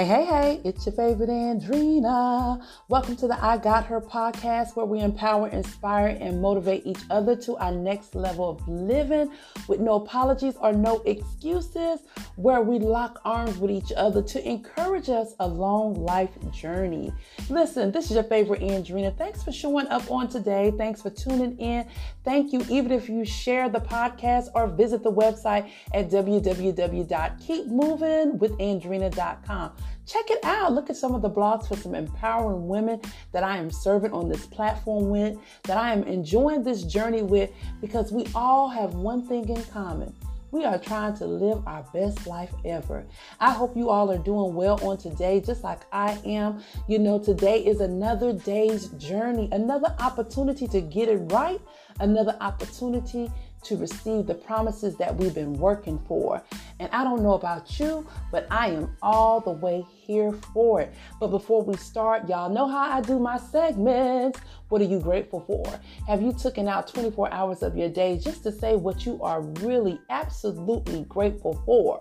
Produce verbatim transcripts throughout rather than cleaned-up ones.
Hey, hey, hey, it's your favorite Andrina. Welcome to the I Got Her podcast, where we empower, inspire, and motivate each other to our next level of living with no apologies or no excuses, where we lock arms with each other to encourage us along life journey. Listen, this is your favorite Andrina. Thanks for showing up on today. Thanks for tuning in. Thank you, even if you share the podcast or visit the website at w w w dot keep moving with andrina dot com. Check it out. Look at some of the blogs for some empowering women that I am serving on this platform with, that I am enjoying this journey with, because we all have one thing in common. We are trying to live our best life ever. I hope you all are doing well on today, just like I am. You know, today is another day's journey, another opportunity to get it right, another opportunity to receive the promises that we've been working for. And I don't know about you, but I am all the way here for it. But before we start, y'all know how I do my segments. What are you grateful for? Have you taken out twenty-four hours of your day just to say what you are really absolutely grateful for?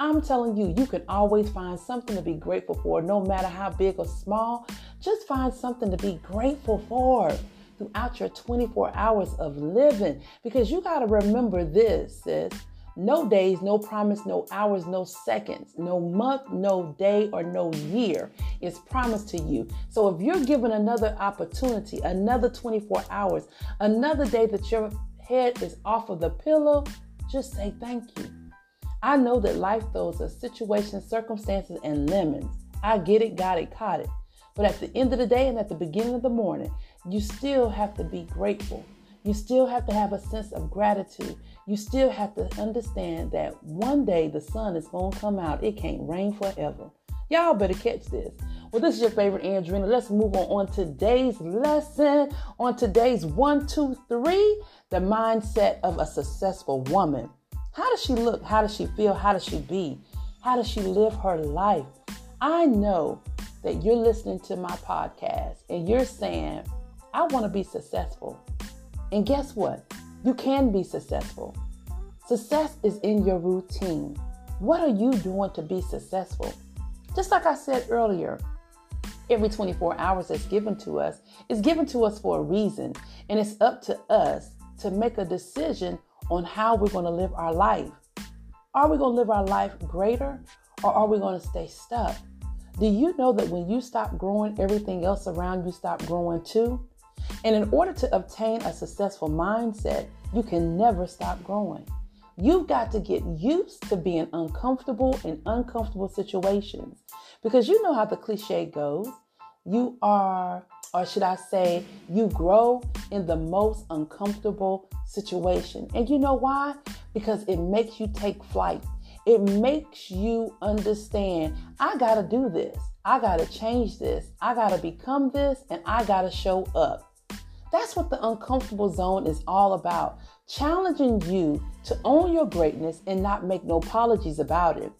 I'm telling you, you can always find something to be grateful for, no matter how big or small. Just find something to be grateful for throughout your twenty-four hours of living, because you got to remember this, sis. No days, no promise, no hours, no seconds, no month, no day, or no year is promised to you. So if you're given another opportunity, another twenty-four hours, another day that your head is off of the pillow, just say thank you. I know that life throws us situations, circumstances, and lemons. I get it, got it, caught it. But at the end of the day and at the beginning of the morning, you still have to be grateful. You still have to have a sense of gratitude. You still have to understand that one day the sun is going to come out. It can't rain forever. Y'all better catch this. Well, this is your favorite Andrina. Let's move on on today's lesson, on today's one, two, three, the mindset of a successful woman. How does she look? How does she feel? How does she be? How does she live her life? I know that you're listening to my podcast and you're saying, I want to be successful. And guess what? You can be successful. Success is in your routine. What are you doing to be successful? Just like I said earlier, every twenty-four hours that's given to us is given to us for a reason. And it's up to us to make a decision on how we're going to live our life. Are we going to live our life greater, or are we going to stay stuck? Do you know that when you stop growing, everything else around you stop growing too? And in order to obtain a successful mindset, you can never stop growing. You've got to get used to being uncomfortable in uncomfortable situations, because you know how the cliche goes. You are, or should I say, you grow in the most uncomfortable situation. And you know why? Because it makes you take flight. It makes you understand, I got to do this. I got to change this. I got to become this, and I got to show up. That's what the uncomfortable zone is all about. Challenging you to own your greatness and not make no apologies about it.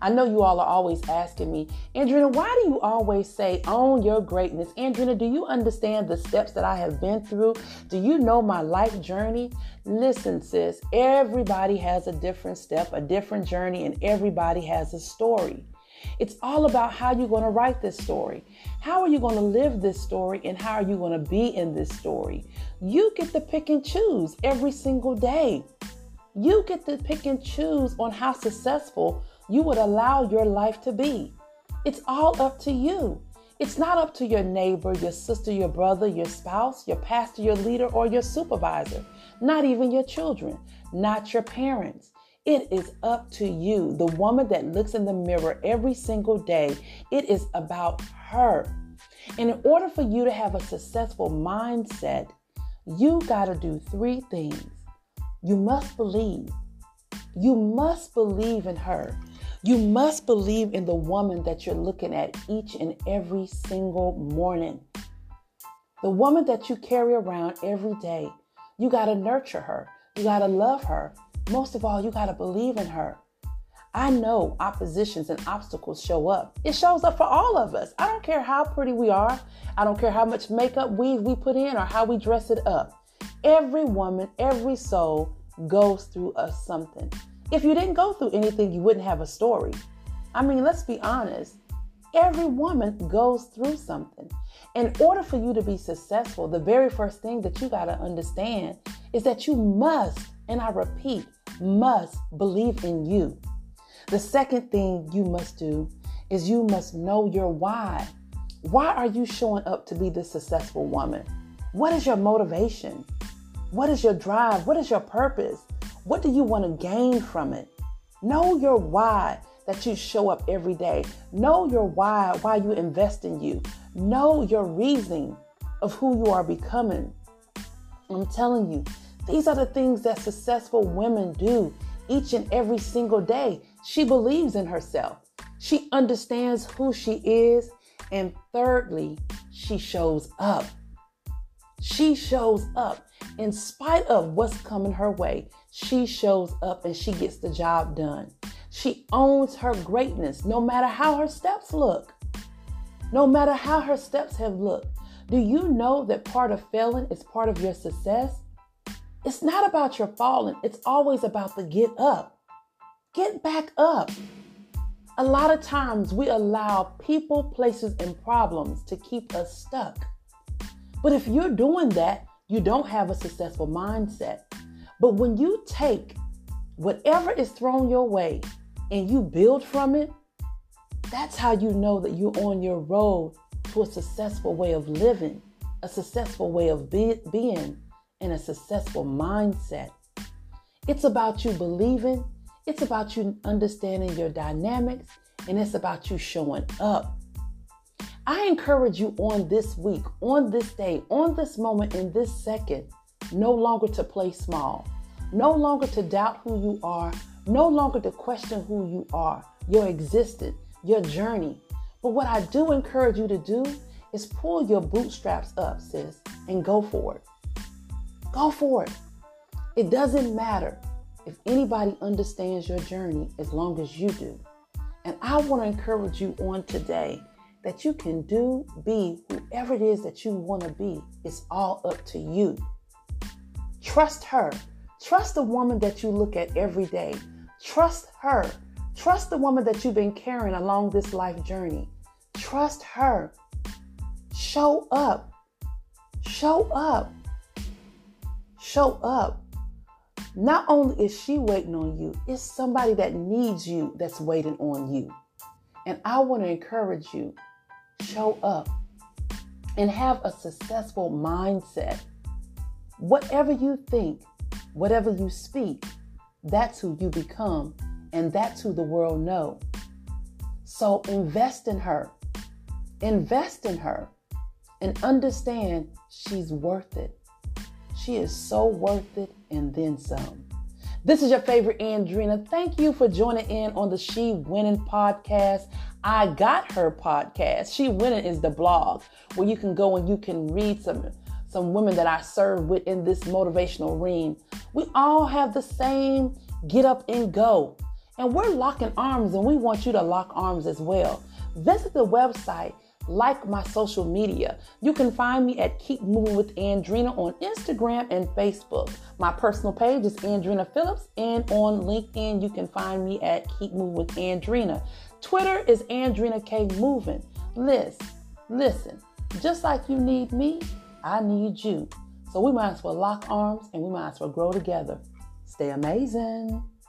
I know you all are always asking me, Andrina, why do you always say own your greatness? Andrina, do you understand the steps that I have been through? Do you know my life journey? Listen, sis, everybody has a different step, a different journey, and everybody has a story. It's all about how you're going to write this story. How are you going to live this story, and how are you going to be in this story? You get to pick and choose every single day. You get to pick and choose on how successful you would allow your life to be. It's all up to you. It's not up to your neighbor, your sister, your brother, your spouse, your pastor, your leader, or your supervisor. Not even your children, not your parents. It is up to you, the woman that looks in the mirror every single day. It is about her. And in order for you to have a successful mindset, you got to do three things. You must believe. You must believe in her. You must believe in the woman that you're looking at each and every single morning. The woman that you carry around every day. You got to nurture her. You got to love her. Most of all, you got to believe in her. I know oppositions and obstacles show up. It shows up for all of us. I don't care how pretty we are. I don't care how much makeup weave we put in or how we dress it up. Every woman, every soul goes through a something. If you didn't go through anything, you wouldn't have a story. I mean, let's be honest. Every woman goes through something. In order for you to be successful, the very first thing that you got to understand is that you must, and I repeat, must believe in you. The second thing you must do is you must know your why. Why are you showing up to be this successful woman? What is your motivation? What is your drive? What is your purpose? What do you want to gain from it? Know your why that you show up every day. Know your why, why you invest in you. Know your reasoning of who you are becoming. I'm telling you, these are the things that successful women do each and every single day. She believes in herself. She understands who she is. And thirdly, she shows up. She shows up in spite of what's coming her way. She shows up and she gets the job done. She owns her greatness no matter how her steps look. No matter how her steps have looked. Do you know that part of failing is part of your success? It's not about your falling. It's always about the get up. Get back up. A lot of times we allow people, places, and problems to keep us stuck. But if you're doing that, you don't have a successful mindset. But when you take whatever is thrown your way and you build from it, that's how you know that you're on your road to a successful way of living, a successful way of be- being, and a successful mindset. It's about you believing. It's about you understanding your dynamics, and it's about you showing up. I encourage you on this week, on this day, on this moment, in this second, no longer to play small, no longer to doubt who you are, no longer to question who you are, your existence, your journey. But what I do encourage you to do is pull your bootstraps up, sis, and go for it. Go for it. It doesn't matter if anybody understands your journey, as long as you do. And I want to encourage you on today that you can do, be, whoever it is that you want to be. It's all up to you. Trust her. Trust the woman that you look at every day. Trust her. Trust the woman that you've been carrying along this life journey. Trust her. Show up. Show up. Show up. Not only is she waiting on you, it's somebody that needs you that's waiting on you. And I want to encourage you, show up and have a successful mindset. Whatever you think, whatever you speak, that's who you become, and that's who the world knows. So invest in her. Invest in her and understand she's worth it. She is so worth it, and then some. This is your favorite Andrina. Thank you for joining in on the She Winning podcast. I Got Her podcast. She Winning is the blog where you can go and you can read some, some women that I serve with in this motivational ream. We all have the same get up and go. And we're locking arms, and we want you to lock arms as well. Visit the website. Like my social media. You can find me at Keep Moving with Andrina on Instagram and Facebook. My personal page is Andrina Phillips, and on LinkedIn, you can find me at Keep Moving with Andrina. Twitter is Andrina K. Moving. Listen, listen, just like you need me, I need you. So we might as well lock arms, and we might as well grow together. Stay amazing.